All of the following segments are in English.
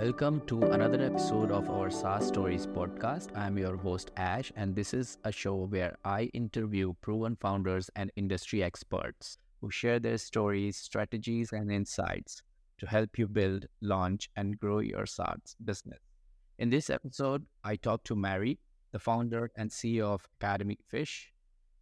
Welcome to another episode of our SaaS Stories podcast. I am your host Ash, and this is a show where I interview proven founders and industry experts who share their stories, strategies, and insights to help you build, launch, and grow your SaaS business. In this episode, I talk to Mary, the founder and CEO of Academic Fish.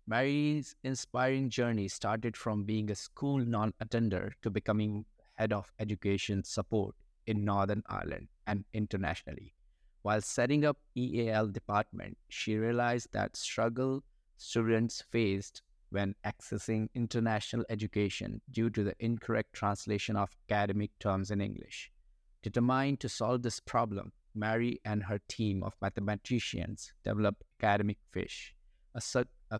Mary's inspiring journey started from being a school non-attender to becoming head of education support in Northern Ireland and internationally. While setting up EAL department, she realized that struggle students faced when accessing international education due to the incorrect translation of academic terms in English. Determined to solve this problem, Mary and her team of mathematicians developed Academic Fish, a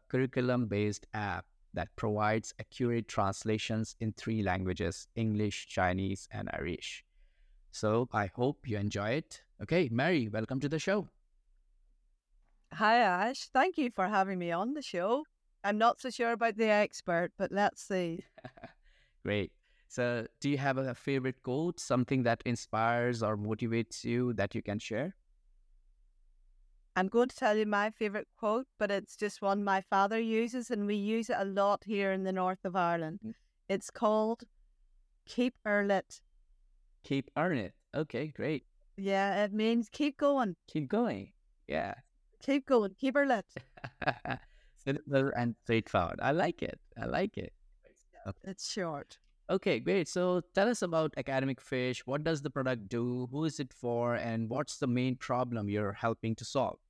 curriculum-based app that provides accurate translations in three languages: English, Chinese, and Irish. So I hope you enjoy it. Okay, Mary, welcome to the show. Hi, Ash. Thank you for having me on the show. I'm not so sure about the expert, but let's see. Great. So do you have a favorite quote, something that inspires or motivates you that you can share? I'm going to tell you my favorite quote, but it's just one my father uses, and we use it a lot here in the north of Ireland. It's called, keep earlit. Keep earn it. Okay, great. Yeah, it means keep going. Keep going. Yeah. Keep going. Keep her lit. Simple and straightforward. I like it. Okay. It's short. Okay, great. So tell us about Academic Fish. What does the product do? Who is it for? And what's the main problem you're helping to solve?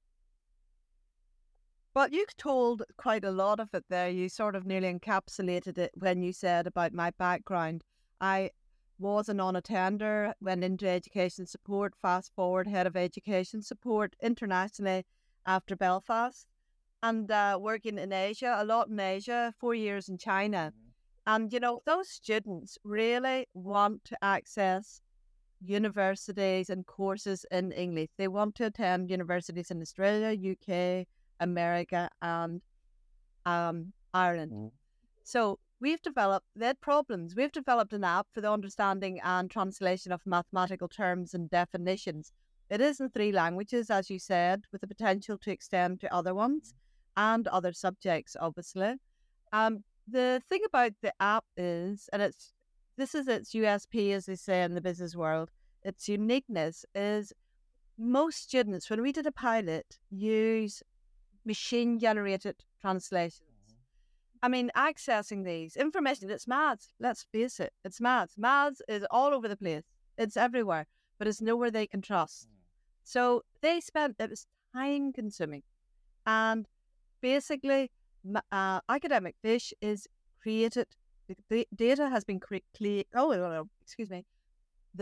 Well, you told quite a lot of it there. You sort of nearly encapsulated it when you said about my background. I was a non-attender, went into education support, fast forward, head of education support internationally after Belfast, and working in Asia, a lot in Asia, 4 years in China. And, you know, those students really want to access universities and courses in English. They want to attend universities in Australia, UK, America, and Ireland. So We've developed an app for the understanding and translation of mathematical terms and definitions. It is in three languages, as you said, with the potential to extend to other ones and other subjects, obviously. The thing about the app is, and this is its USP, as they say in the business world, its uniqueness is most students, when we did a pilot, use machine-generated translations. I mean, accessing these information, it's maths. Let's face it, it's maths. Maths is all over the place. It's everywhere, but it's nowhere they can trust. So it was time consuming. And basically, Academic Fish is created, the data has been The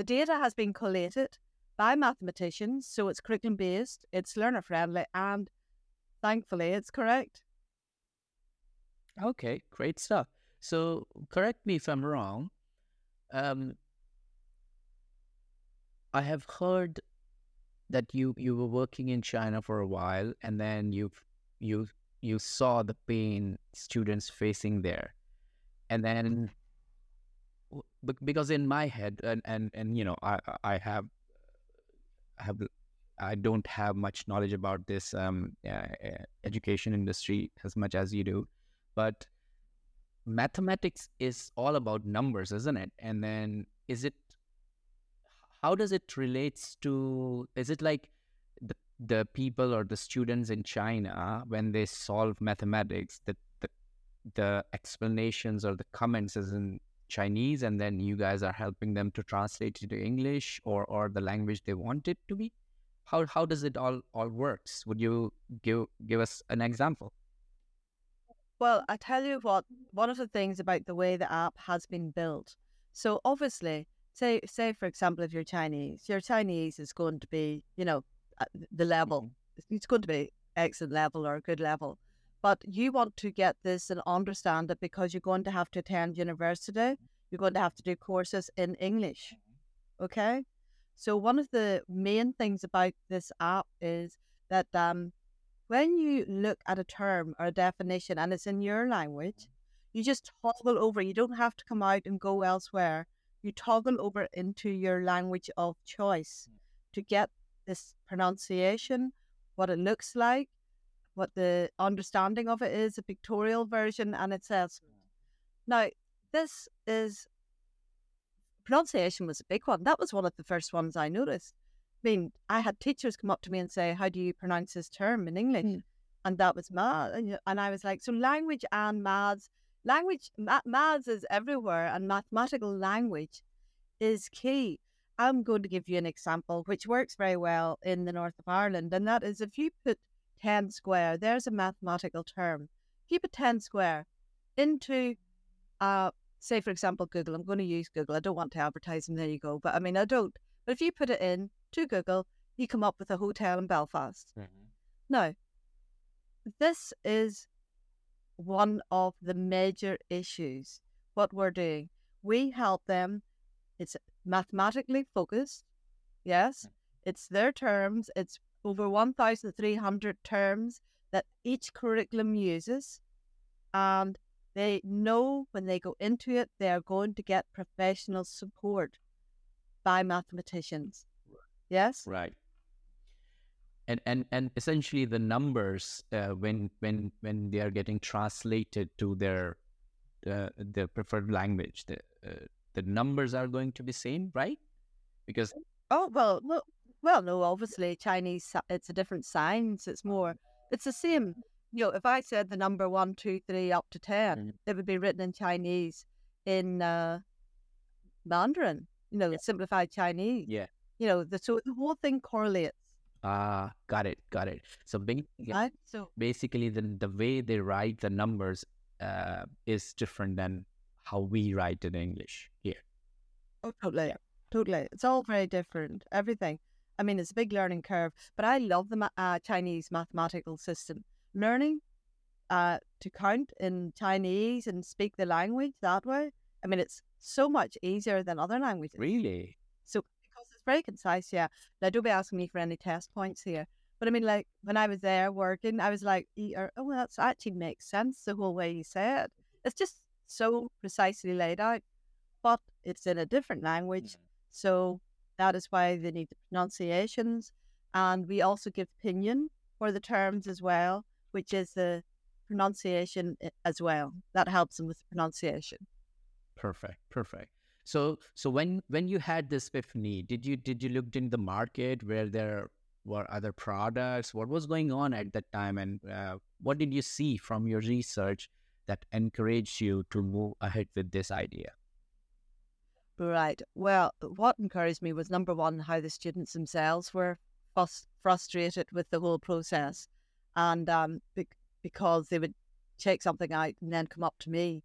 data has been collated by mathematicians, so it's curriculum based, it's learner friendly, and thankfully it's correct. Okay, great stuff. So correct me if I'm wrong. I have heard that you were working in China for a while, and then you saw the pain students facing there. And then, because in my head, and you know, I don't have much knowledge about this education industry as much as you do. But mathematics is all about numbers, isn't it? And then how does it relates to, is it like the people or the students in China, when they solve mathematics, the explanations or the comments is in Chinese, and then you guys are helping them to translate it to English or the language they want it to be? How does it all works? Would you give us an example? Well, I tell you what, one of the things about the way the app has been built. So obviously, say for example, if you're Chinese, your Chinese is going to be, you know, the level. It's going to be excellent level or a good level. But you want to get this and understand it because you're going to have to attend university. You're going to have to do courses in English. Okay? So one of the main things about this app is that when you look at a term or a definition and it's in your language, you just toggle over. You don't have to come out and go elsewhere. you toggle over into your language of choice to get this pronunciation, what it looks like, what the understanding of it is, a pictorial version, and it says. Now, this is, pronunciation was a big one. That was one of the first ones I noticed. I mean, I had teachers come up to me and say, how do you pronounce this term in English? And that was maths. And I was like, so language and maths. Language, maths is everywhere, and mathematical language is key. I'm going to give you an example, which works very well in the north of Ireland. And that is, if you put 10 square, there's a mathematical term. If you put 10 square into, say, for example, Google. I'm going to use Google. I don't want to advertise them. There you go. But I mean, I don't. But if you put it in to Google, you come up with a hotel in Belfast. Mm-hmm. Now, this is one of the major issues, what we're doing. We help them. It's mathematically focused. Yes, it's their terms. It's over 1,300 terms that each curriculum uses. And they know when they go into it, they are going to get professional support by mathematicians. Yes? Right. And essentially the numbers, when they are getting translated to their preferred language, the numbers are going to be same, right? Because no, obviously Chinese, it's a different signs. It's the same. You know, if I said the number 1, 2, 3 up to 10, it would be written in Chinese, in Mandarin. You know, simplified Chinese. Yeah. You know, so the whole thing correlates. Ah, got it. So basically the way they write the numbers is different than how we write in English here. Oh, totally. It's all very different, everything. I mean, it's a big learning curve, but I love the Chinese mathematical system. Learning to count in Chinese and speak the language that way, I mean, it's so much easier than other languages. Really? So, very concise, yeah. Now, don't be asking me for any test points here. But I mean, like, when I was there working, I was like, that actually makes sense, the whole way you say it. It's just so precisely laid out, but it's in a different language. Mm-hmm. So that is why they need the pronunciations. And we also give pinyin for the terms as well, which is the pronunciation as well. That helps them with the pronunciation. Perfect. So when you had this epiphany, did you look in the market where there were other products? What was going on at that time, and what did you see from your research that encouraged you to move ahead with this idea? Right. Well, what encouraged me was, number one, how the students themselves were frustrated with the whole process, and because they would check something out and then come up to me.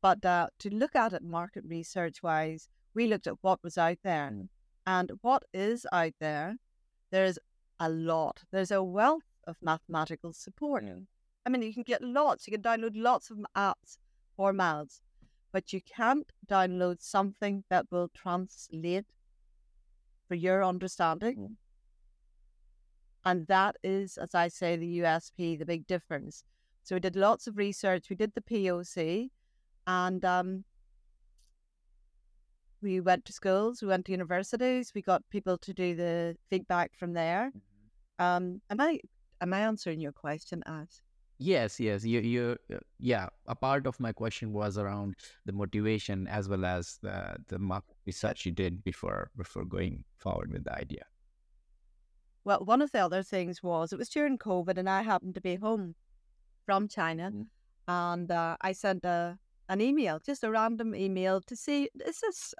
But to look at it market research-wise, we looked at what was out there. And what is out there, there's a lot. There's a wealth of mathematical support. I mean, you can get lots. You can download lots of apps for maths. But you can't download something that will translate for your understanding. And that is, as I say, the USP, the big difference. So we did lots of research. We did the POC. And we went to schools, we went to universities, we got people to do the feedback from there. Am I answering your question, Ash? Yes. You, a part of my question was around the motivation as well as the market research you did before going forward with the idea. Well, one of the other things was, it was during COVID, and I happened to be home from China, and I sent an email, just a random email, to see,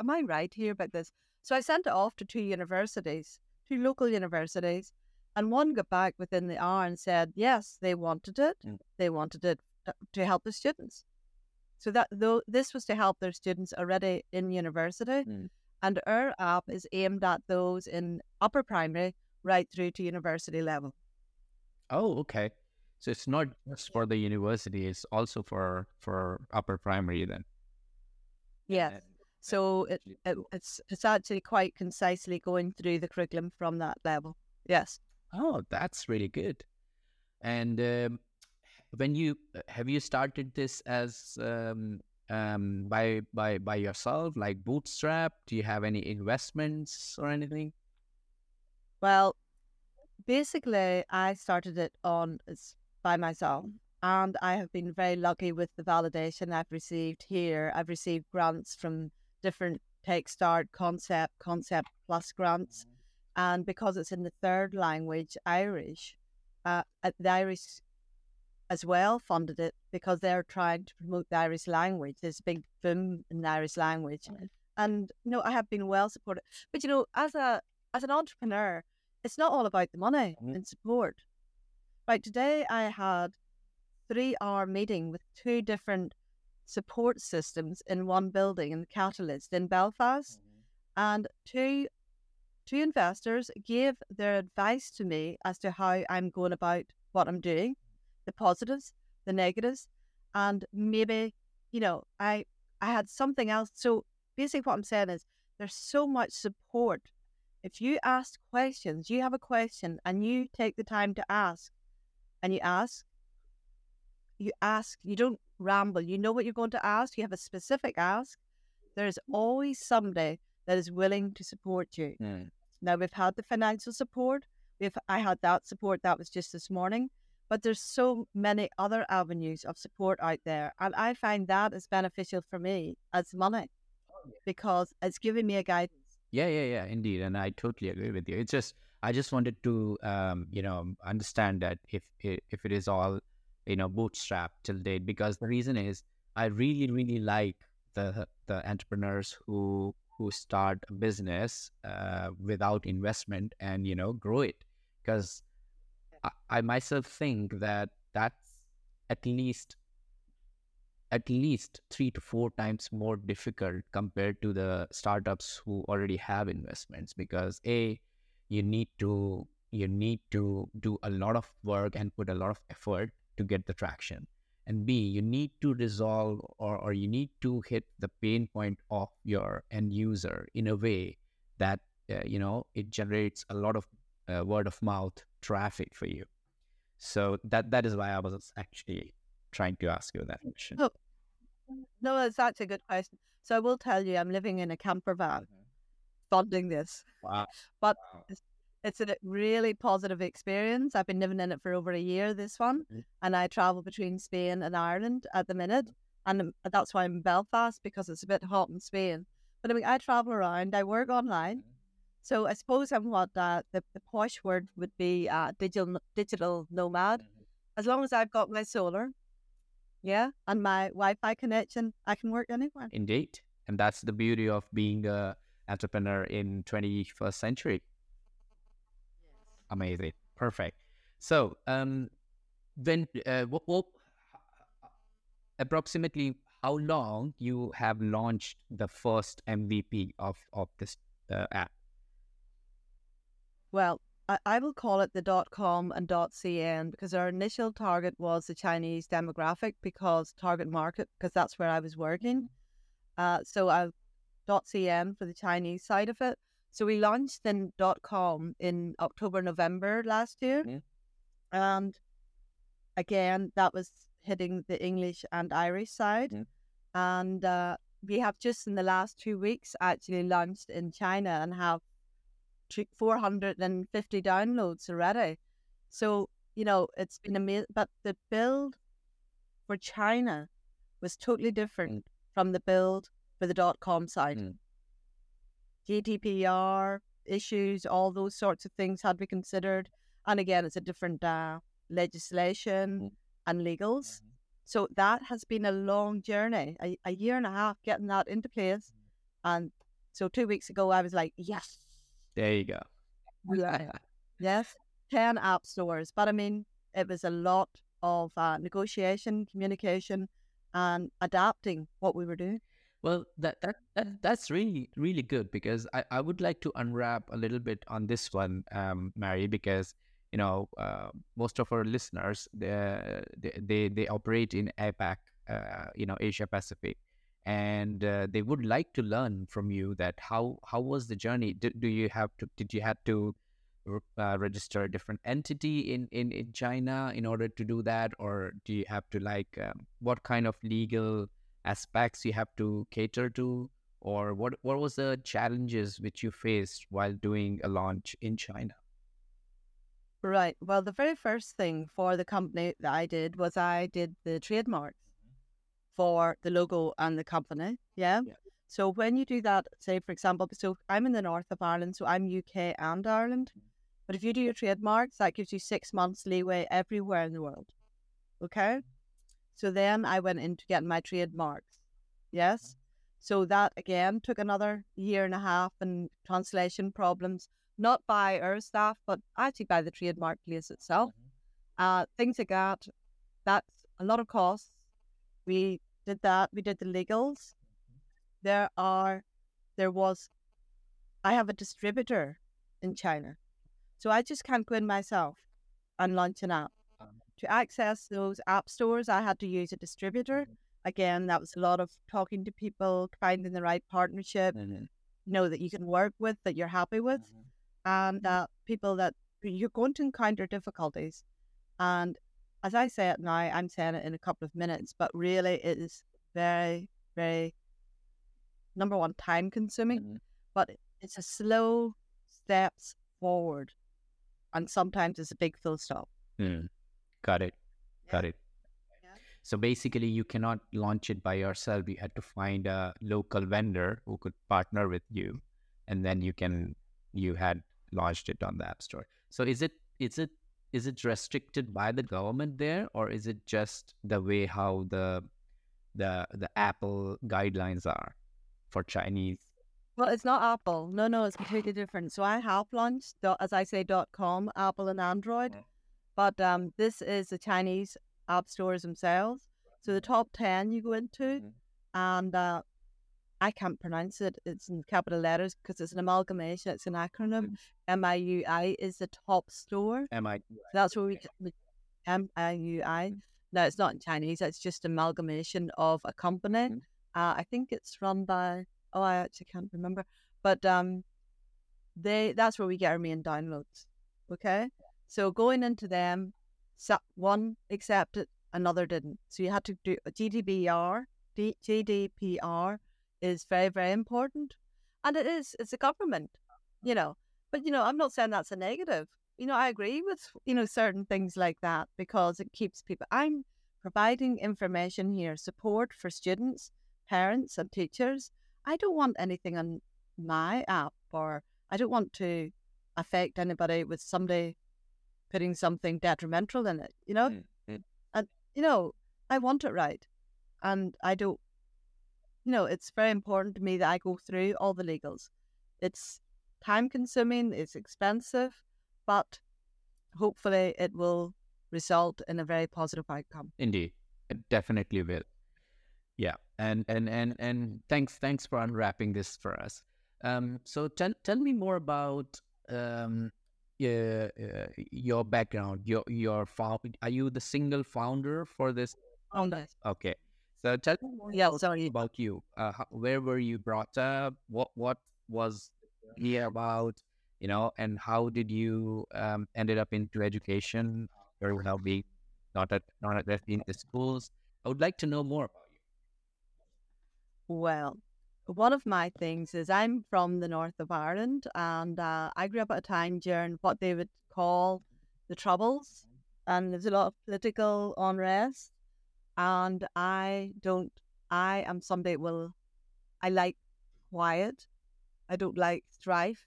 am I right here about this? So I sent it off to two local universities, and one got back within the hour and said, yes, they wanted it. They wanted it to help the students. So this was to help their students already in university. And our app is aimed at those in upper primary right through to university level. Oh, okay. So it's not just for the university, it's also for upper primary then. Yes. So it's actually quite concisely going through the curriculum from that level. Yes. Oh, that's really good. And have you started this as by yourself, like bootstrap? Do you have any investments or anything? Well, basically, I started it on by myself, and I have been very lucky with the validation I've received here. I've received grants from different Take Start, Concept Plus grants, and because it's in the third language, Irish, the Irish as well funded it because they're trying to promote the Irish language. There's a big boom in the Irish language, and I have been well supported. But as an entrepreneur, it's not all about the money and support. Right, today I had a 3-hour meeting with 2 different support systems in one building in Catalyst in Belfast, and two investors gave their advice to me as to how I'm going about what I'm doing, the positives, the negatives, and maybe, I had something else. So basically what I'm saying is there's so much support. If you ask questions, you have a question and you take the time to ask, and you ask, you don't ramble, you know what you're going to ask, you have a specific ask, there's always somebody that is willing to support you. Now, we've had the financial support, I had that support, that was just this morning, but there's so many other avenues of support out there, and I find that is beneficial for me as money, because it's giving me a guidance. Yeah, indeed, and I totally agree with you. It's just, I just wanted to, understand that if it is all, bootstrap till date, because the reason is I really, really like the entrepreneurs who start a business without investment and, grow it, because I myself think that that's at least 3 to 4 times more difficult compared to the startups who already have investments, because you need to do a lot of work and put a lot of effort to get the traction, and B, you need to resolve or you need to hit the pain point of your end user in a way that it generates a lot of word of mouth traffic for you. So that is why I was actually trying to ask you that question. Oh. No, it's actually a good question. So I will tell you, I'm living in a camper van funding this. Wow. But it's a really positive experience. I've been living in it for over a year, this one, and I travel between Spain and Ireland at the minute, and that's why I'm in Belfast, because it's a bit hot in Spain. But I mean, I travel around, I work online, so I suppose I'm what the posh word would be digital nomad. As long as I've got my solar, and my Wi-Fi connection, I can work anywhere. Indeed. And that's the beauty of being an entrepreneur in 21st century. Yes. Amazing. Perfect. So, then, approximately how long you have launched the first MVP of this app? Well, I will call it the .com and .cn, because our initial target was the Chinese demographic, because target market, because that's where I was working. So I .cn for the Chinese side of it. So we launched in .com in October, November last year. Yeah. And again, that was hitting the English and Irish side. Yeah. And we have just in the last 2 weeks actually launched in China and have 450 downloads already. So, it's been amazing. But the build for China was totally different from the build for the .com side. GDPR issues, all those sorts of things had to be considered. And again, it's a different legislation and legals. So that has been a long journey, a year and a half getting that into place. And so 2 weeks ago, I was like, yes. There you go. Yeah. Yes, 10 app stores. But I mean, it was a lot of negotiation, communication, and adapting what we were doing. Well, that's really, really good, because I would like to unwrap a little bit on this one, Mary, because, most of our listeners, they operate in APAC, Asia Pacific. And they would like to learn from you that how was the journey? Did you have to register a different entity in China in order to do that, or do you have to what kind of legal aspects you have to cater to, or what was the challenges which you faced while doing a launch in China? Right. Well, the very first thing for the company that I did was I did the trademarks for the logo and the company. Yeah. So when you do that, say, for example, so I'm in the north of Ireland, so I'm UK and Ireland. But if you do your trademarks, that gives you 6 months leeway everywhere in the world. Okay? So then I went into getting my trademarks. Yes? So that, again, took another 1.5 years and translation problems, not by our staff, but actually by the trademark place itself. Things like that. That's a lot of costs. We did that. We did the legals. I have a distributor in China, so I just can't go in myself and launch an app. To access those app stores, I had to use a distributor. Again, that was a lot of talking to people, finding the right partnership, that you can work with, that you're happy with, and people that you're going to encounter difficulties. And as I say it now, I'm saying it in a couple of minutes, but really it is very, very, number one, time consuming, but it's a slow steps forward. And sometimes it's a big full stop. Got it. Yeah. So basically you cannot launch it by yourself. You had to find a local vendor who could partner with you, and then you had launched it on the App Store. So is it restricted by the government there, or is it just the way how the Apple guidelines are for Chinese? Well, it's not Apple. No, it's completely different. So I have launched, as I say, .com, Apple and Android. But this is the Chinese app stores themselves. So the top 10 you go into, and I can't pronounce it. It's in capital letters because it's an amalgamation. It's an acronym. MIUI is the top store. That's where we get MIUI. No, it's not in Chinese. It's just an amalgamation of a company. I think it's run by, I actually can't remember. But that's where we get our main downloads. Okay? So going into them, one accepted, another didn't. So you had to do GDPR is very, very important. And it's a government, But, I'm not saying that's a negative. I agree with, certain things like that, because it keeps people. I'm providing information here, support for students, parents and teachers. I don't want anything on my app, or I don't want to affect anybody with somebody putting something detrimental in it, And, I want it right. And I don't, it's very important to me that I go through all the legals. It's time consuming, it's expensive, but hopefully it will result in a very positive outcome. Indeed, it definitely will. Yeah. And thanks for unwrapping this for us. So tell me more about your background. Are you the single founder for this? Okay. So tell me more about you. Where were you brought up? What was here about? And how did you ended up into education? Or without being not at in the schools? I would like to know more about you. Well, one of my things is I'm from the north of Ireland, and I grew up at a time during what they would call the Troubles, and there's a lot of political unrest, and I am somebody I like quiet, I don't like strife,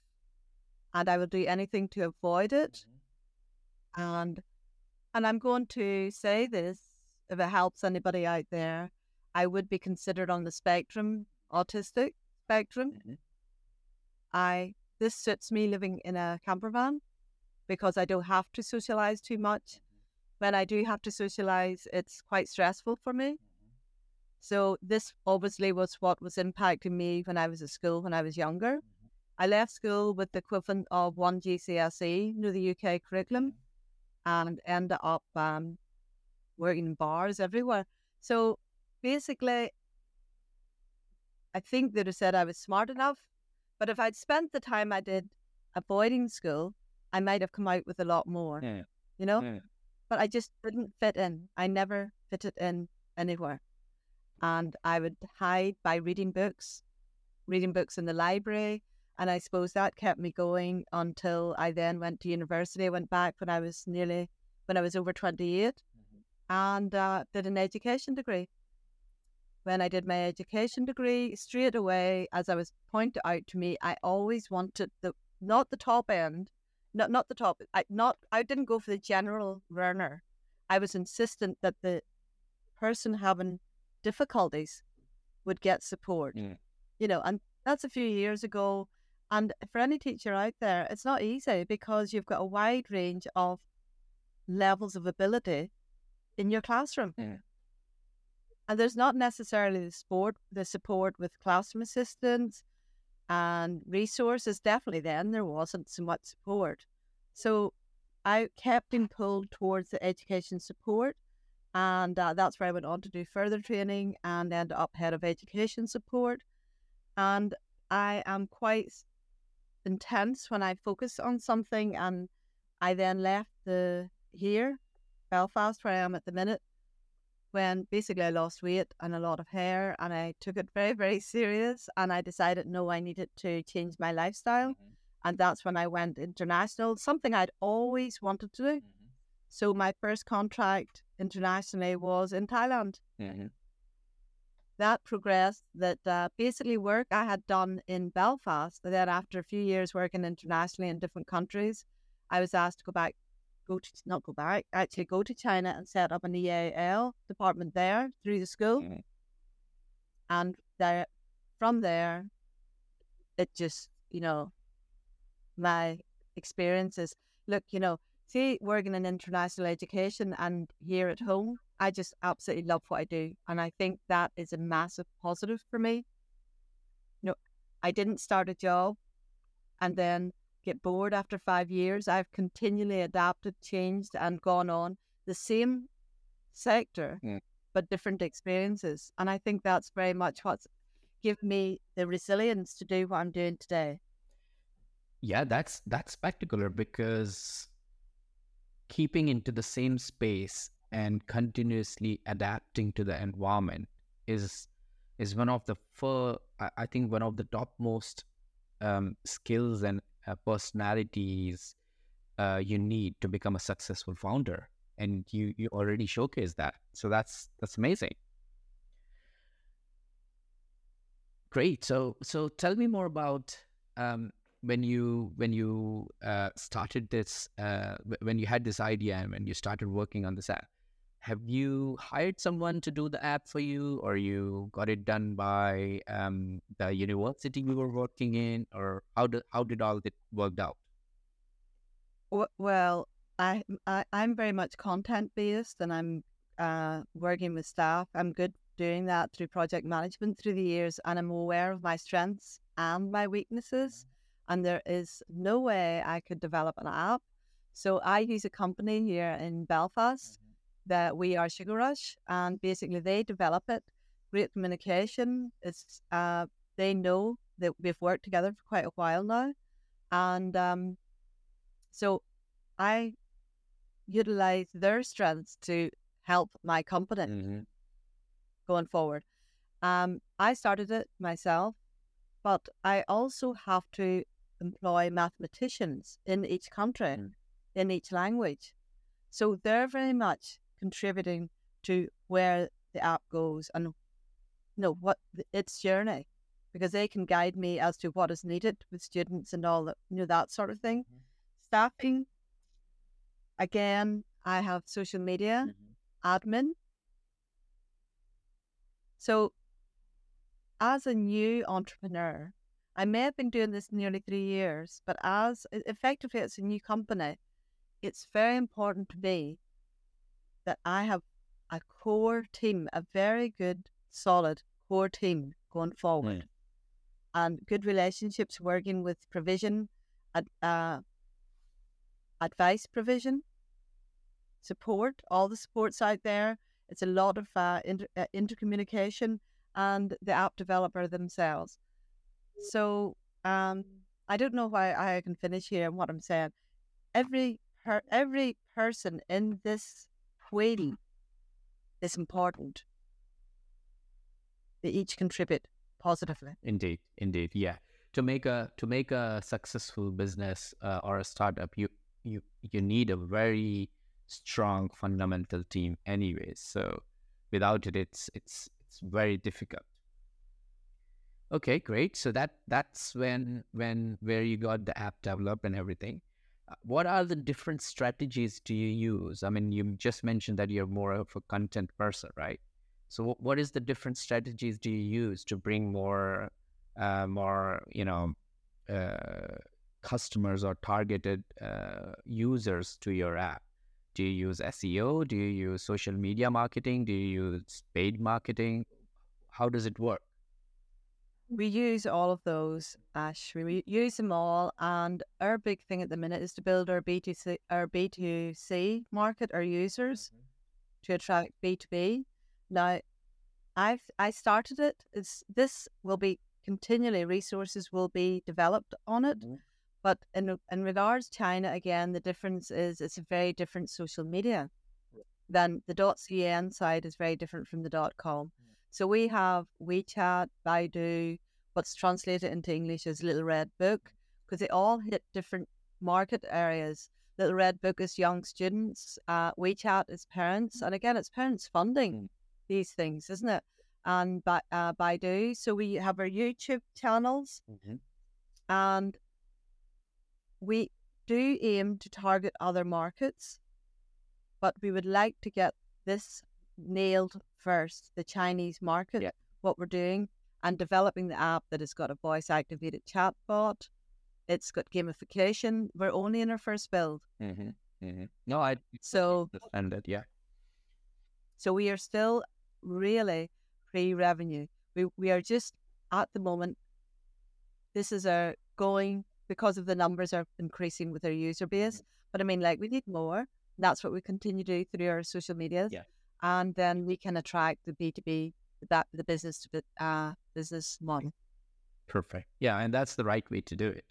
and I will do anything to avoid it, and I'm going to say this, if it helps anybody out there, I would be considered on the spectrum, autistic spectrum. This suits me living in a camper van because I don't have to socialize too much. When I do have to socialize, it's quite stressful for me. So this obviously was what was impacting me when I was at school, when I was younger. I left school with the equivalent of one GCSE, the UK curriculum, and ended up working in bars everywhere. So basically, I think they'd have said I was smart enough, but if I'd spent the time I did avoiding school, I might have come out with a lot more, But I just didn't fit in. I never fitted in anywhere. and I would hide by reading books in the library. And I suppose that kept me going until I then went to university. I went back when I was over 28 and did an education degree. When I did my education degree, straight away, as I was pointed out to me, I always wanted I didn't go for the general learner. I was insistent that the person having difficulties would get support, and that's a few years ago. And for any teacher out there, it's not easy because you've got a wide range of levels of ability in your classroom. Yeah. And there's not necessarily the support with classroom assistants and resources. Definitely then there wasn't so much support. So I kept being pulled towards the education support. And that's where I went on to do further training and end up head of education support. And I am quite intense when I focus on something, and I then left here, Belfast, where I am at the minute, when basically I lost weight and a lot of hair, and I took it very, very serious, and I decided, no, I needed to change my lifestyle. Mm-hmm. And that's when I went international, something I'd always wanted to do. Mm-hmm. So my first contract internationally was in Thailand. Mm-hmm. That progressed, that basically work I had done in Belfast. And then after a few years working internationally in different countries, I was asked to go to China and set up an EAL department there through the school. Mm-hmm. And there, from there, it just, my experiences. Look, see, working in international education and here at home, I just absolutely love what I do. And I think that is a massive positive for me. I didn't start a job and then get bored after 5 years. I've continually adapted, changed, and gone on the same sector, but different experiences. And I think that's very much what's given me the resilience to do what I'm doing today. Yeah, that's spectacular, because keeping into the same space and continuously adapting to the environment is one of the topmost skills and personalities you need to become a successful founder, and you already showcase that. So that's amazing. Great. So tell me more about when you had this idea and when you started working on this app. Have you hired someone to do the app for you, or you got it done by the university you were working in, or how did all it worked out? Well, I'm very much content based, and I'm working with staff. I'm good doing that through project management through the years, and I'm aware of my strengths and my weaknesses. And there is no way I could develop an app. So I use a company here in Belfast that we are Sugar Rush, and basically they develop it. Great communication. It's they know that we've worked together for quite a while now, and so I utilize their strengths to help my company going forward. I started it myself, but I also have to employ mathematicians in each country, in each language. So they're very much contributing to where the app goes and what its journey, because they can guide me as to what is needed with students and all that, that sort of thing. Mm-hmm. Staffing, again, I have social media, admin. So as a new entrepreneur, I may have been doing this nearly 3 years, but as effectively it's a new company, it's very important to me that I have a core team, a very good, solid core team going forward, and good relationships working with provision, advice provision, support, all the supports out there. It's a lot of intercommunication, and the app developer themselves. So I don't know why I can finish here and what I'm saying. Every person in this wheel is important. they each contribute positively. Indeed, indeed, yeah. To make a successful business or a startup, you need a very strong fundamental team, anyways. So without it, it's very difficult. Okay, great. So that's where you got the app developed and everything. What are the different strategies do you use? I mean, you just mentioned that you're more of a content person, right? So what is the different strategies do you use to bring more customers or targeted users to your app? Do you use SEO? Do you use social media marketing? Do you use paid marketing? How does it work? We use all of those, Ash. We use them all, and our big thing at the minute is to build our B2C, market, our users, mm-hmm. to attract B2B. Now, I started it. This will be continually, resources will be developed on it. Mm-hmm. But in regards to China, again, the difference is it's a very different social media. Yeah. Than the .cn side is very different from the .com. Yeah. So we have WeChat, Baidu, what's translated into English as Little Red Book, because they all hit different market areas. Little Red Book is young students, WeChat is parents, and again, it's parents funding these things, isn't it? And Baidu, so we have our YouTube channels, mm-hmm. and we do aim to target other markets, but we would like to get this nailed first, the Chinese market, yeah. What we're doing, and developing the app that has got a voice-activated chatbot. It's got gamification. We're only in our first build. Mm-hmm. Mm-hmm. No, I so understand it, yeah. So we are still really pre-revenue. We are just at the moment. This is our going because of the numbers are increasing with our user base. Mm-hmm. But I mean, like, we need more. That's what we continue to do through our social media. Yeah. And then we can attract the B2B, that the business model. Perfect. Yeah, and that's the right way to do it.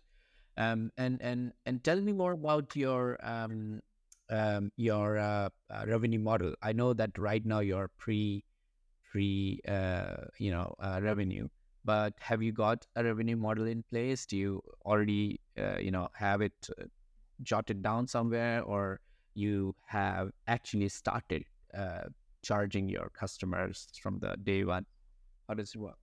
And tell me more about your revenue model. I know that right now you're pre revenue, but have you got a revenue model in place? Do you already have it jotted down somewhere, or you have actually started charging your customers from the day one? How does it work?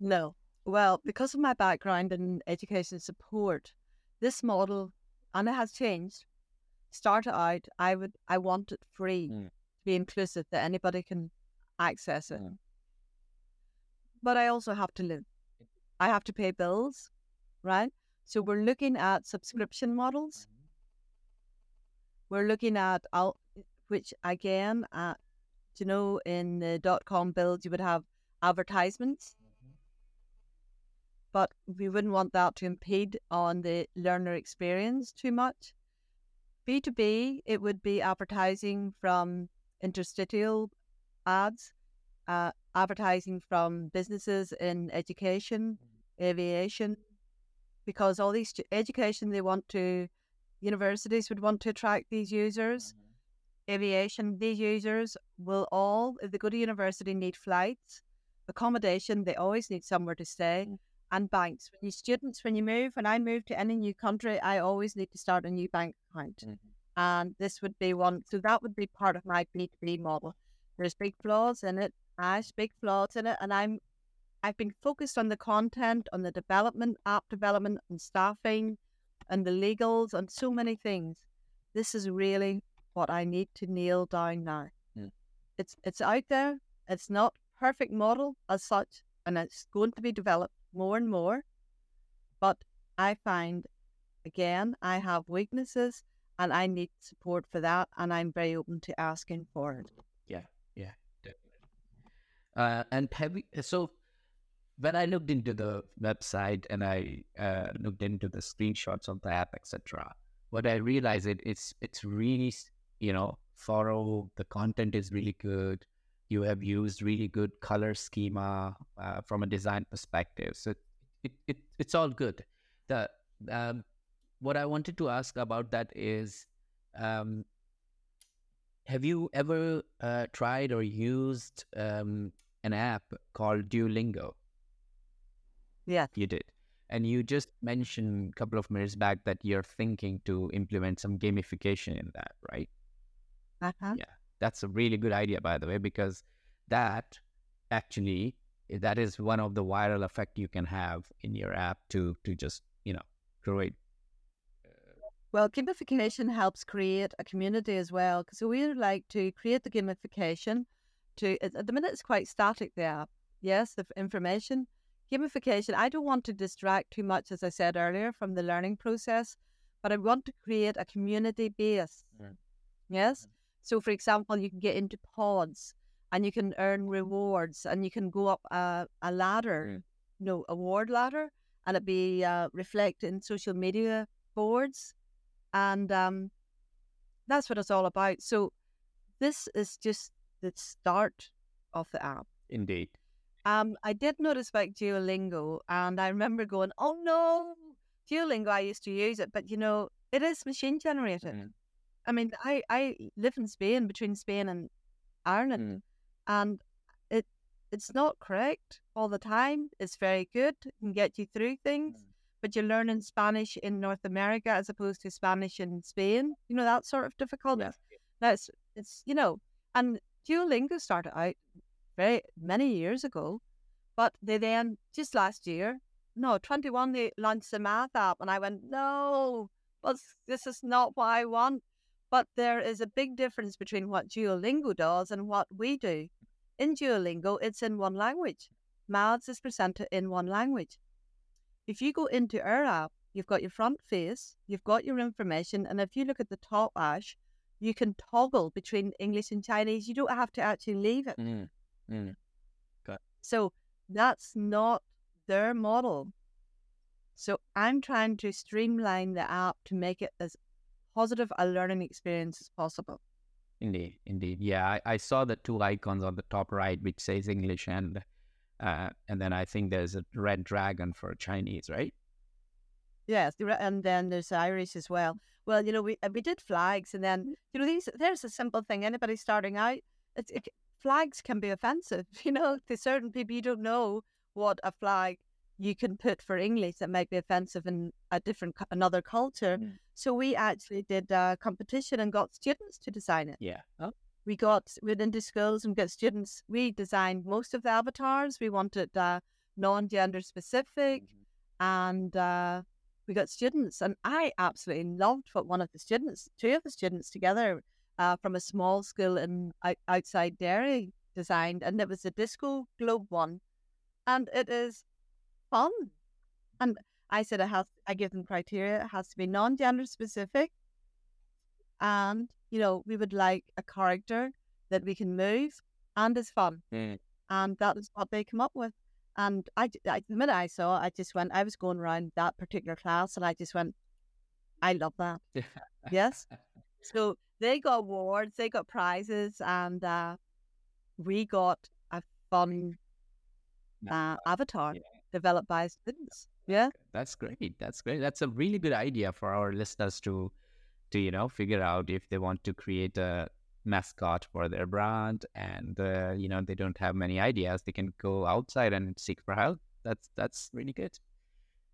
No. Well, because of my background in education support, this model, and it has changed, started out, I want it free, to be inclusive, that anybody can access it. Mm. But I also have to live. I have to pay bills, right? So we're looking at subscription models. Mm. We're looking at... which again, in the .com build, you would have advertisements, mm-hmm. but we wouldn't want that to impede on the learner experience too much. B2B, it would be advertising from interstitial ads, advertising from businesses in education, mm-hmm. aviation, because all these education, universities would want to attract these users. Mm-hmm. Aviation, these users will all, if they go to university, need flights, accommodation, they always need somewhere to stay, mm-hmm. and banks. When I move to any new country, I always need to start a new bank account. Mm-hmm. And this would be one, so that would be part of my B2B model. There's big flaws in it, and I've been focused on the content, on the development, app development, and staffing, and the legals, and so many things. This is really what I need to nail down now. Yeah. It's out there. It's not perfect model as such, and it's going to be developed more and more. But I find, again, I have weaknesses, and I need support for that, and I'm very open to asking for it. Yeah, yeah, definitely. So when I looked into the website and I looked into the screenshots of the app, etc., what I realized it's really... thorough. The content is really good. You have used really good color schema from a design perspective. So it's all good. What I wanted to ask about that is, have you ever tried or used an app called Duolingo. Yeah. You did. And you just mentioned a couple of minutes back that you're thinking to implement some gamification in that, right? Uh-huh. Yeah. That's a really good idea, by the way, because that actually, that is one of the viral effect you can have in your app to just, you know, create. Well, gamification helps create a community as well. So we would like to create the gamification to, at the minute it's quite static, the app. Yes, the information. Gamification, I don't want to distract too much, as I said earlier, from the learning process, but I want to create a community base. Mm. Yes? Mm. So, for example, you can get into pods and you can earn rewards and you can go up a ladder, award ladder, and it'd be reflected in social media boards. And that's what it's all about. So this is just the start of the app. Indeed. I did notice about Duolingo, and I remember going, oh no, Duolingo, I used to use it, but you know, it is machine generated. Mm. I mean, I live in Spain, between Spain and Ireland, and it's not correct all the time. It's very good, it can get you through things, but you're learning Spanish in North America as opposed to Spanish in Spain, you know, that sort of difficulty. Now it's, you know, and Duolingo started out very many years ago, but they then just last year, 21, they launched the math app, and I went, no, this is not what I want. But there is a big difference between what Duolingo does and what we do. In Duolingo, it's in one language. Maths is presented in one language. If you go into our app, you've got your front face, you've got your information, and if you look at the top, Ash, you can toggle between English and Chinese. You don't have to actually leave it. Mm. Mm. Okay. So that's not their model. So I'm trying to streamline the app to make it as positive a learning experience as possible. Indeed. Yeah, I saw the two icons on the top right, which says English and then I think there's a red dragon for Chinese, right? Yes, and then there's Irish as well. Well, you know, we did flags, and then, you know, there's a simple thing. Anybody starting out, flags can be offensive, you know, to certain people. You don't know what a flag you can put for English that might be offensive in another culture. Mm. So we actually did a competition and got students to design it. Yeah. Oh. We went into schools and got students. We designed most of the avatars. We wanted non-gender specific, and we got students. And I absolutely loved what two of the students together, from a small school outside Derry, designed, and it was a disco globe one, and it is fun. And I said I give them criteria. It has to be non-gender specific, and you know, we would like a character that we can move and is fun, and that is what they come up with. And I the minute I saw, I was going around that particular class, and I just went, I love that. Yes, so. They got awards, they got prizes, and we got a fun avatar developed by students. Yeah, that's great. That's a really good idea for our listeners to you know, figure out if they want to create a mascot for their brand, and you know, they don't have many ideas. They can go outside and seek for help. That's really good.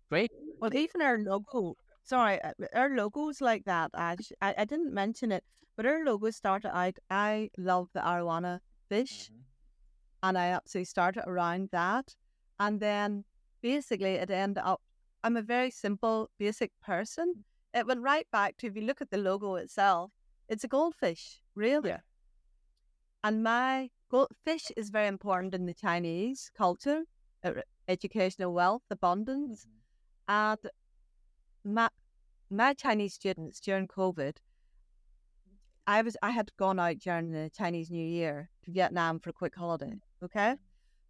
Great. Well, even our logo. Sorry, our logo's like that, Ash. I didn't mention it, but our logo started out, I love the arowana fish, and I absolutely started around that. And then basically it ended up, I'm a very simple, basic person. It went right back to, if you look at the logo itself, it's a goldfish, really. Yeah. And my goldfish is very important in the Chinese culture, educational wealth, abundance, and my Chinese students during COVID, I had gone out during the Chinese New Year to Vietnam for a quick holiday. Okay,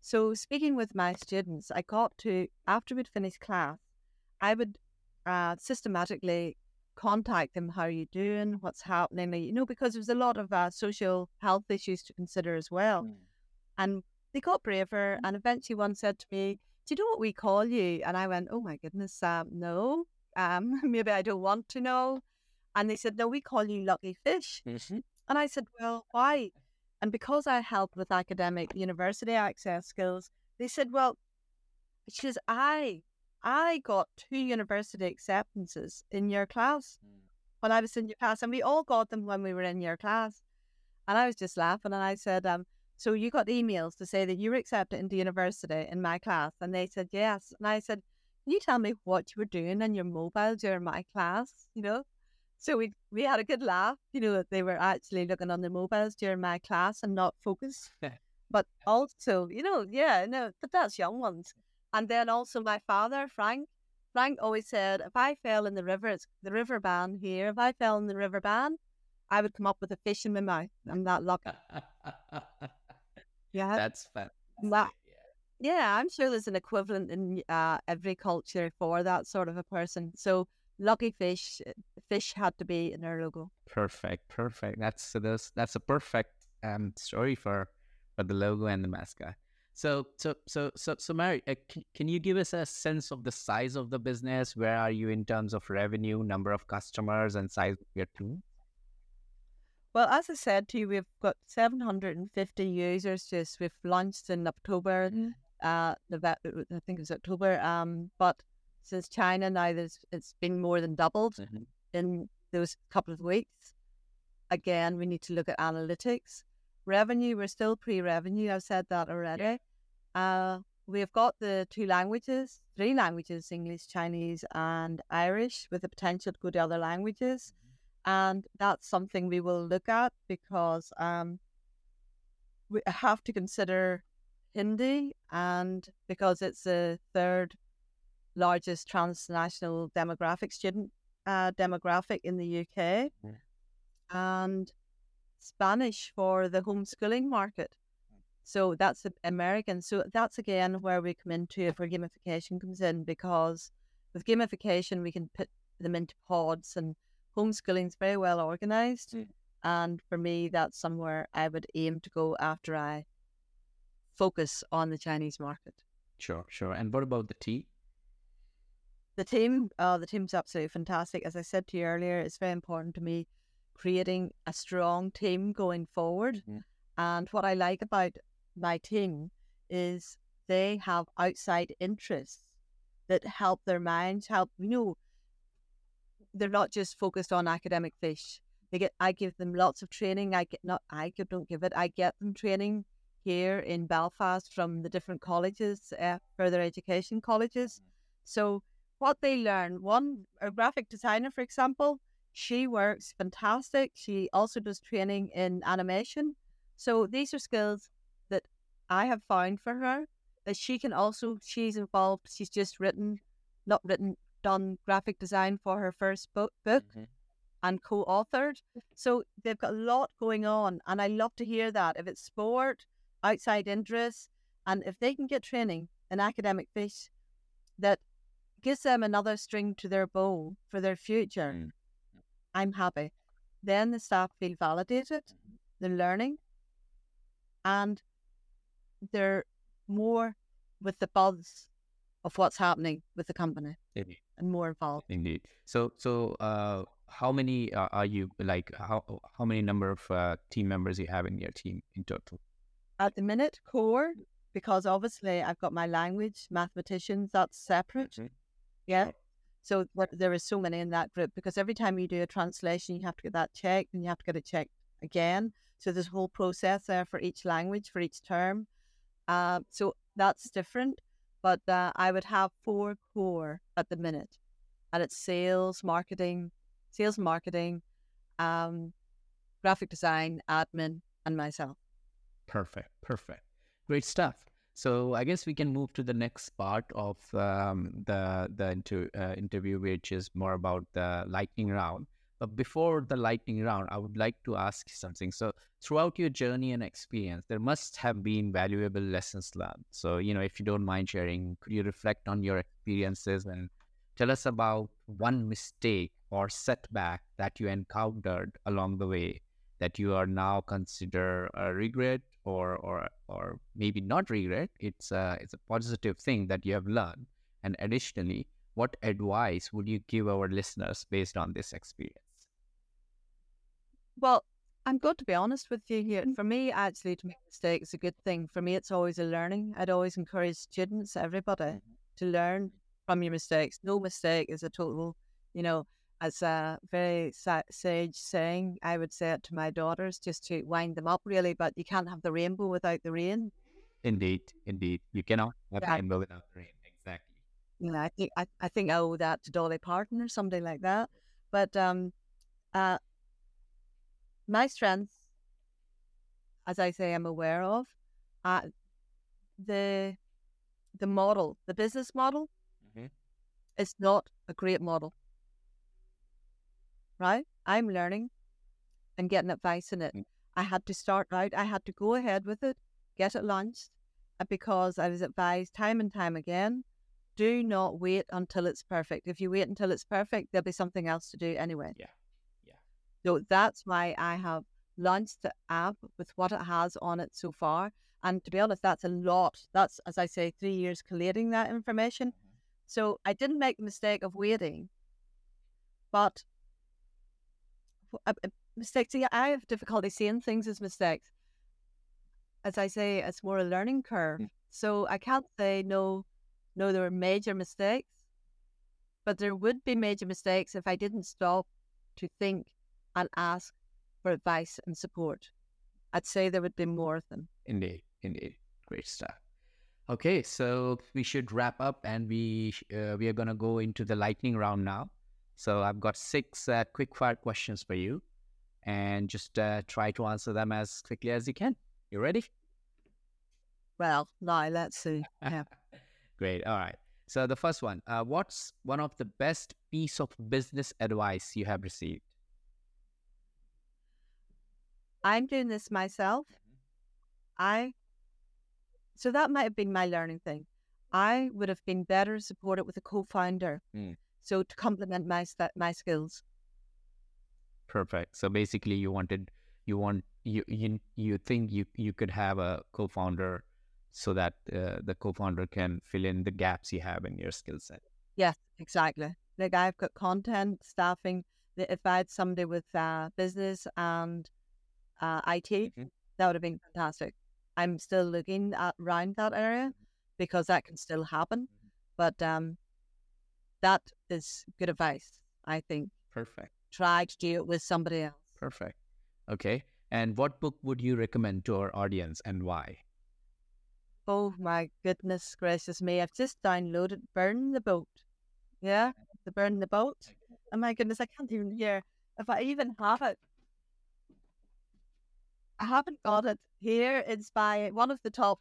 so speaking with my students, I got to, after we'd finished class, I would systematically contact them. How are you doing? What's happening? You know, because there's a lot of social health issues to consider as well, and they got braver. And eventually, one said to me, "Do you know what we call you?" And I went, "Oh my goodness, no." Maybe I don't want to know. And they said, no, we call you Lucky Fish. And I said, well, why? And because I helped with academic university access skills, they said, well, because I got 2 university acceptances in year class when I was in your class. And we all got them when we were in your class. And I was just laughing. And I said, so you got emails to say that you were accepted into university in my class? And they said, yes. And I said, can you tell me what you were doing on your mobile during my class? You know? So we had a good laugh, you know, that they were actually looking on their mobiles during my class and not focused. But also, you know, yeah, no, but that's young ones. And then also my father, Frank always said, if I fell in the river, it's the river ban here. If I fell in the river ban, I would come up with a fish in my mouth. I'm that lucky. Yeah. That's fantastic. Yeah, I'm sure there's an equivalent in every culture for that sort of a person. So lucky fish had to be in our logo. Perfect. That's a perfect story for the logo and the mascot. So Mary, can you give us a sense of the size of the business? Where are you in terms of revenue, number of customers, and size of your team? Well, as I said to you, we've got 750 users. Just we've launched in October. I think it was October. But since China now, it's been more than doubled in those couple of weeks. Again, we need to look at analytics. Revenue, we're still pre-revenue. I've said that already. We've got the 3 languages, English, Chinese, and Irish, with the potential to go to other languages. And that's something we will look at because we have to consider Hindi, and because it's the 3rd largest transnational student demographic in the UK. And Spanish for the homeschooling market. So that's American. So that's again where we come into it, where gamification comes in, because with gamification we can put them into pods, and homeschooling is very well organized. And for me, that's somewhere I would aim to go after I focus on the Chinese market. Sure. And what about the tea? The team, the team's absolutely fantastic. As I said to you earlier, it's very important to me creating a strong team going forward. And what I like about my team is they have outside interests that help their minds, they're not just focused on academic fish. I give them lots of training. I get them training here in Belfast from the different colleges, further education colleges. So what they learn, one, a graphic designer, for example, she works fantastic. She also does training in animation. So these are skills that I have found for her that she can also, she's involved. She's just done graphic design for her first book and co-authored. So they've got a lot going on. And I love to hear that. If it's sport, outside interests, and if they can get training in academic fish, that gives them another string to their bow for their future. I'm happy. Then the staff feel validated, they're learning, and they're more with the buzz of what's happening with the company. Indeed. And more involved. Indeed. So how many are you, like, how many number of team members you have in your team in total? At the minute, core, because obviously I've got my language, mathematicians, that's separate. Yeah. So there is so many in that group, because every time you do a translation, you have to get that checked, and you have to get it checked again. So there's a whole process there for each language, for each term. So that's different. But I would have 4 core at the minute. And it's sales marketing, graphic design, admin, and myself. Perfect. Great stuff. So I guess we can move to the next part of the interview, which is more about the lightning round. But before the lightning round, I would like to ask you something. So throughout your journey and experience, there must have been valuable lessons learned. So, if you don't mind sharing, could you reflect on your experiences and tell us about one mistake or setback that you encountered along the way that you are now consider a regret? Or maybe not regret. It's a positive thing that you have learned. And additionally, what advice would you give our listeners based on this experience? Well, I'm good, to be honest with you here. For me, actually, to make mistakes is a good thing. For me, it's always a learning. I'd always encourage students, everybody, to learn from your mistakes. No mistake is a total, you know, as a very sage saying, I would say it to my daughters just to wind them up, really. But you can't have the rainbow without the rain. Indeed. You cannot have the rainbow without the rain. Exactly. You know, I think I owe that to Dolly Parton or something like that. But my strengths, as I say, I'm aware of, the model, the business model, is not a great model. Right? I'm learning and getting advice in it. I had to start out. I had to go ahead with it, get it launched, because I was advised time and time again, do not wait until it's perfect. If you wait until it's perfect, there'll be something else to do anyway. Yeah. So that's why I have launched the app with what it has on it so far. And to be honest, that's a lot. That's, as I say, 3 years collating that information. So I didn't make the mistake of waiting, but mistakes, I have difficulty seeing things as mistakes. As I say, it's more a learning curve. So I can't say no, there were major mistakes, but there would be major mistakes if I didn't stop to think and ask for advice and support. I'd say there would be more of them. Indeed. Great stuff. Okay, so we should wrap up, and we are going to go into the lightning round now. So I've got 6 quick-fire questions for you, and just try to answer them as quickly as you can. You ready? Well, no, let's see. Yeah. Great. All right. So the first one, what's one of the best piece of business advice you have received? I'm doing this myself. So that might have been my learning thing. I would have been better supported with a co-founder. So to complement my skills. Perfect. So basically, you think you could have a co-founder, so that the co-founder can fill in the gaps you have in your skill set. Yes, exactly. Like I've got content, staffing. If I had somebody with business and IT, that would have been fantastic. I'm still looking around that area because that can still happen. But that is good advice, I think. Perfect. Try to do it with somebody else. Perfect. Okay. And what book would you recommend to our audience, and why? Oh my goodness gracious me. I've just downloaded Burn the Boat. Yeah, the Burn the Boat. Oh my goodness, I can't even hear if I even have it. I haven't got it here. It's by one of the top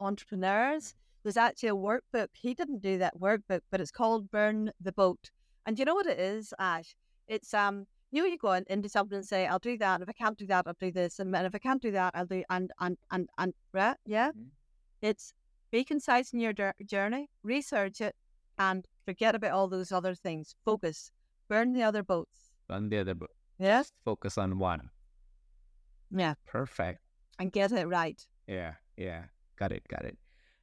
entrepreneurs. There's actually a workbook. He didn't do that workbook, but it's called Burn the Boat. And you know what it is, Ash? It's you go into something and say, I'll do that. And if I can't do that, I'll do this. And if I can't do that, I'll do and right? Yeah. It's be concise in your journey, research it, and forget about all those other things. Focus. Burn the other boats. Burn the other boat. Yes. Focus on one. Yeah. Perfect. And get it right. Yeah. Got it.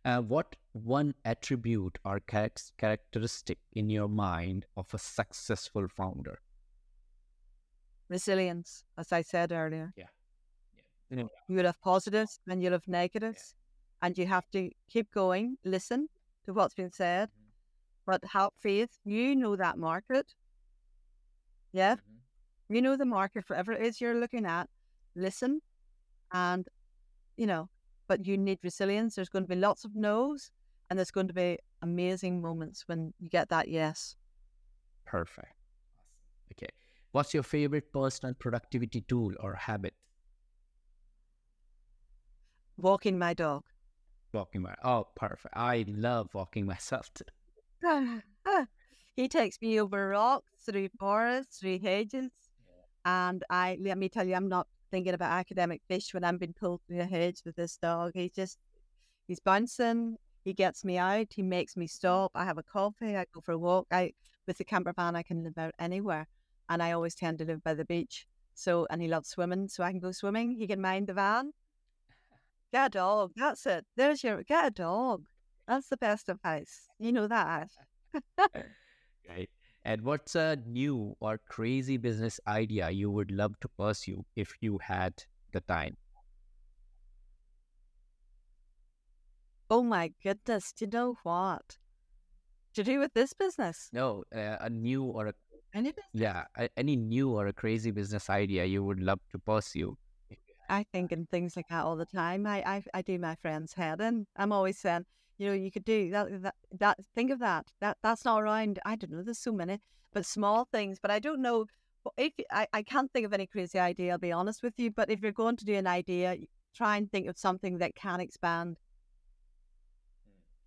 What one attribute or characteristic in your mind of a successful founder? Resilience, as I said earlier. Yeah. You'll have positives and you'll have negatives, and you have to keep going, listen to what's been said, but have faith. You know that market. Yeah. You know the market, whatever it is you're looking at, listen, and, you know, but you need resilience. There's going to be lots of no's, and there's going to be amazing moments when you get that yes. Perfect. Okay. What's your favorite personal productivity tool or habit? Walking my dog. Oh, perfect. I love walking myself too. He takes me over rocks, through forests, through hedges. And let me tell you, I'm not thinking about Academic Fish when I'm being pulled through a hedge with this dog. He's bouncing. He gets me out. He makes me stop. I have a coffee. I go for a walk. With the camper van, I can live out anywhere. And I always tend to live by the beach. And he loves swimming, so I can go swimming. He can mind the van. Get a dog. That's it. Get a dog. That's the best advice. You know that. Right. And what's a new or crazy business idea you would love to pursue if you had the time? Oh my goodness, you know what? To do with this business? No, a new or a... Any business? Yeah, any new or a crazy business idea you would love to pursue. I think in things like that all the time. I do my friend's head in. I'm always saying, you know, you could do that. Think of that. That's not around. I don't know. There's so many, but small things. But I don't know. If I can't think of any crazy idea, I'll be honest with you. But if you're going to do an idea, try and think of something that can expand.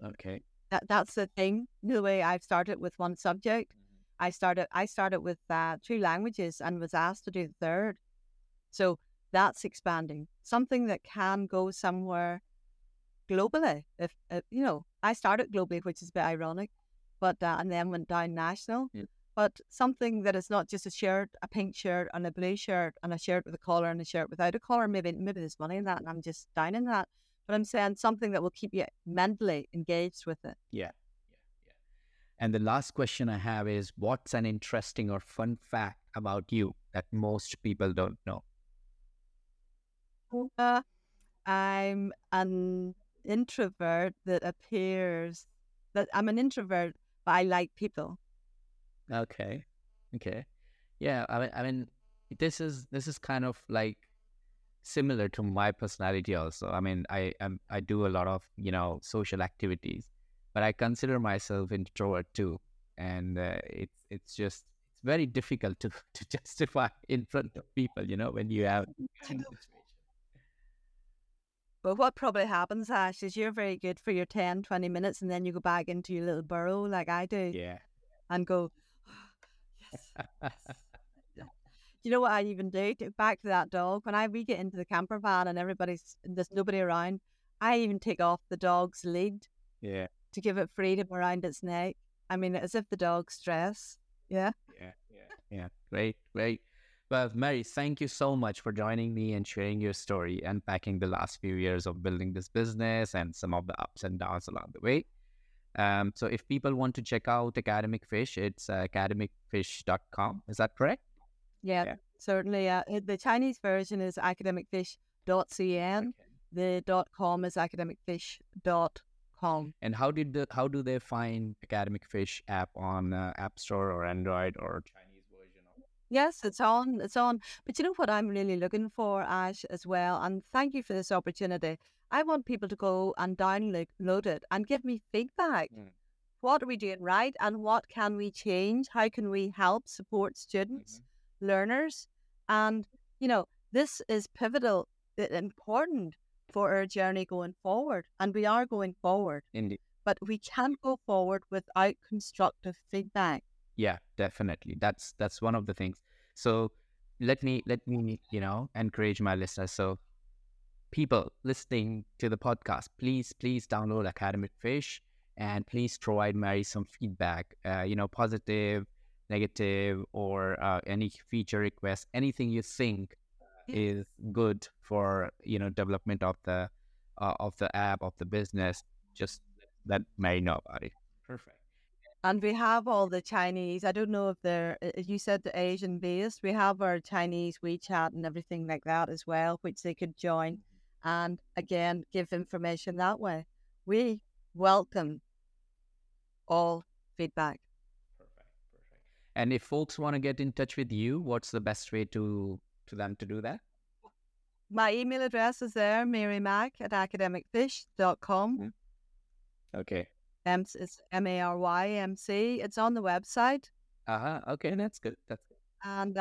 Okay. That's the thing. The way I've started with one subject, I started with 2 languages and was asked to do the 3rd. So. That's expanding. Something that can go somewhere globally. If you know, I started globally, which is a bit ironic, but and then went down national. Yeah. But something that is not just a shirt, a pink shirt, and a blue shirt, and a shirt with a collar and a shirt without a collar. Maybe there's money in that, and I'm just down in that. But I'm saying something that will keep you mentally engaged with it. Yeah. And the last question I have is, what's an interesting or fun fact about you that most people don't know? I'm an introvert but I like people. Okay. Yeah, I mean, this is kind of like similar to my personality also. I mean, I do a lot of, you know, social activities, but I consider myself introvert too, and it's just very difficult to justify in front of people, you know, when you have. But what probably happens, Ash, is you're very good for your 10, 20 minutes and then you go back into your little burrow like I do. Yeah. And go, oh, yes. You know what I even do? Back to that dog. When we get into the camper van and there's nobody around, I even take off the dog's lead. Yeah. To give it freedom around its neck. I mean, as if the dog's stressed. Yeah. Yeah. Great. Well, Mary, thank you so much for joining me and sharing your story, unpacking the last few years of building this business and some of the ups and downs along the way. So if people want to check out Academic Fish, it's academicfish.com. Is that correct? Yeah. Certainly. The Chinese version is academicfish.cn. Okay. The .com is academicfish.com. And how do they find Academic Fish app on App Store or Android or Chinese? Yes, it's on. But you know what I'm really looking for, Ash, as well? And thank you for this opportunity. I want people to go and download it and give me feedback. Mm. What are we doing right and what can we change? How can we help support students, learners? And, you know, this is pivotal, important for our journey going forward. And we are going forward. Indeed. But we can't go forward without constructive feedback. Yeah, definitely. That's one of the things. So let me, you know, encourage my listeners. So people listening to the podcast, please download Academic Fish and please provide Mary some feedback, you know, positive, negative, or any feature request, anything you think is good for, you know, development of the app, of the business. Just let Mary know about it. Perfect. And we have all the Chinese, I don't know if they're, you said the Asian based, we have our Chinese WeChat and everything like that as well, which they could join and again, give information that way. We welcome all feedback. Perfect. And if folks want to get in touch with you, what's the best way to them to do that? My email address is there, marymac@academicfish.com. Okay. It's MARYMC. It's on the website. Okay, that's good. And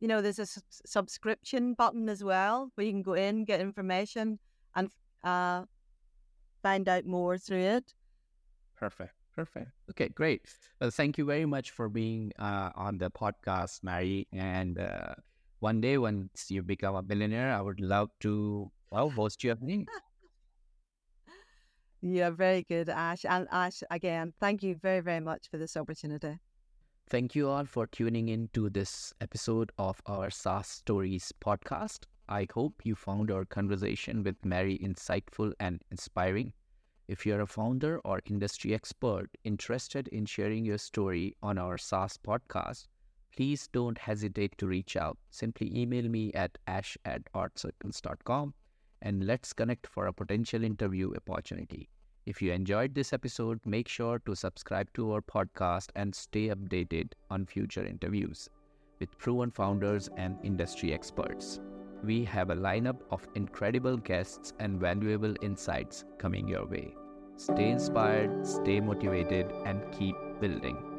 you know, there's a subscription button as well where you can go in, get information, and find out more through it. Perfect. Okay, great. Well, thank you very much for being on the podcast, Mary. And one day, once you become a billionaire, I would love to host you. You're very good, Ash. And Ash, again, thank you very, very much for this opportunity. Thank you all for tuning in to this episode of our SaaS Stories podcast. I hope you found our conversation with Mary insightful and inspiring. If you're a founder or industry expert interested in sharing your story on our SaaS podcast, please don't hesitate to reach out. Simply email me at ash@artcircles.com and let's connect for a potential interview opportunity. If you enjoyed this episode, make sure to subscribe to our podcast and stay updated on future interviews with proven founders and industry experts. We have a lineup of incredible guests and valuable insights coming your way. Stay inspired, stay motivated, and keep building.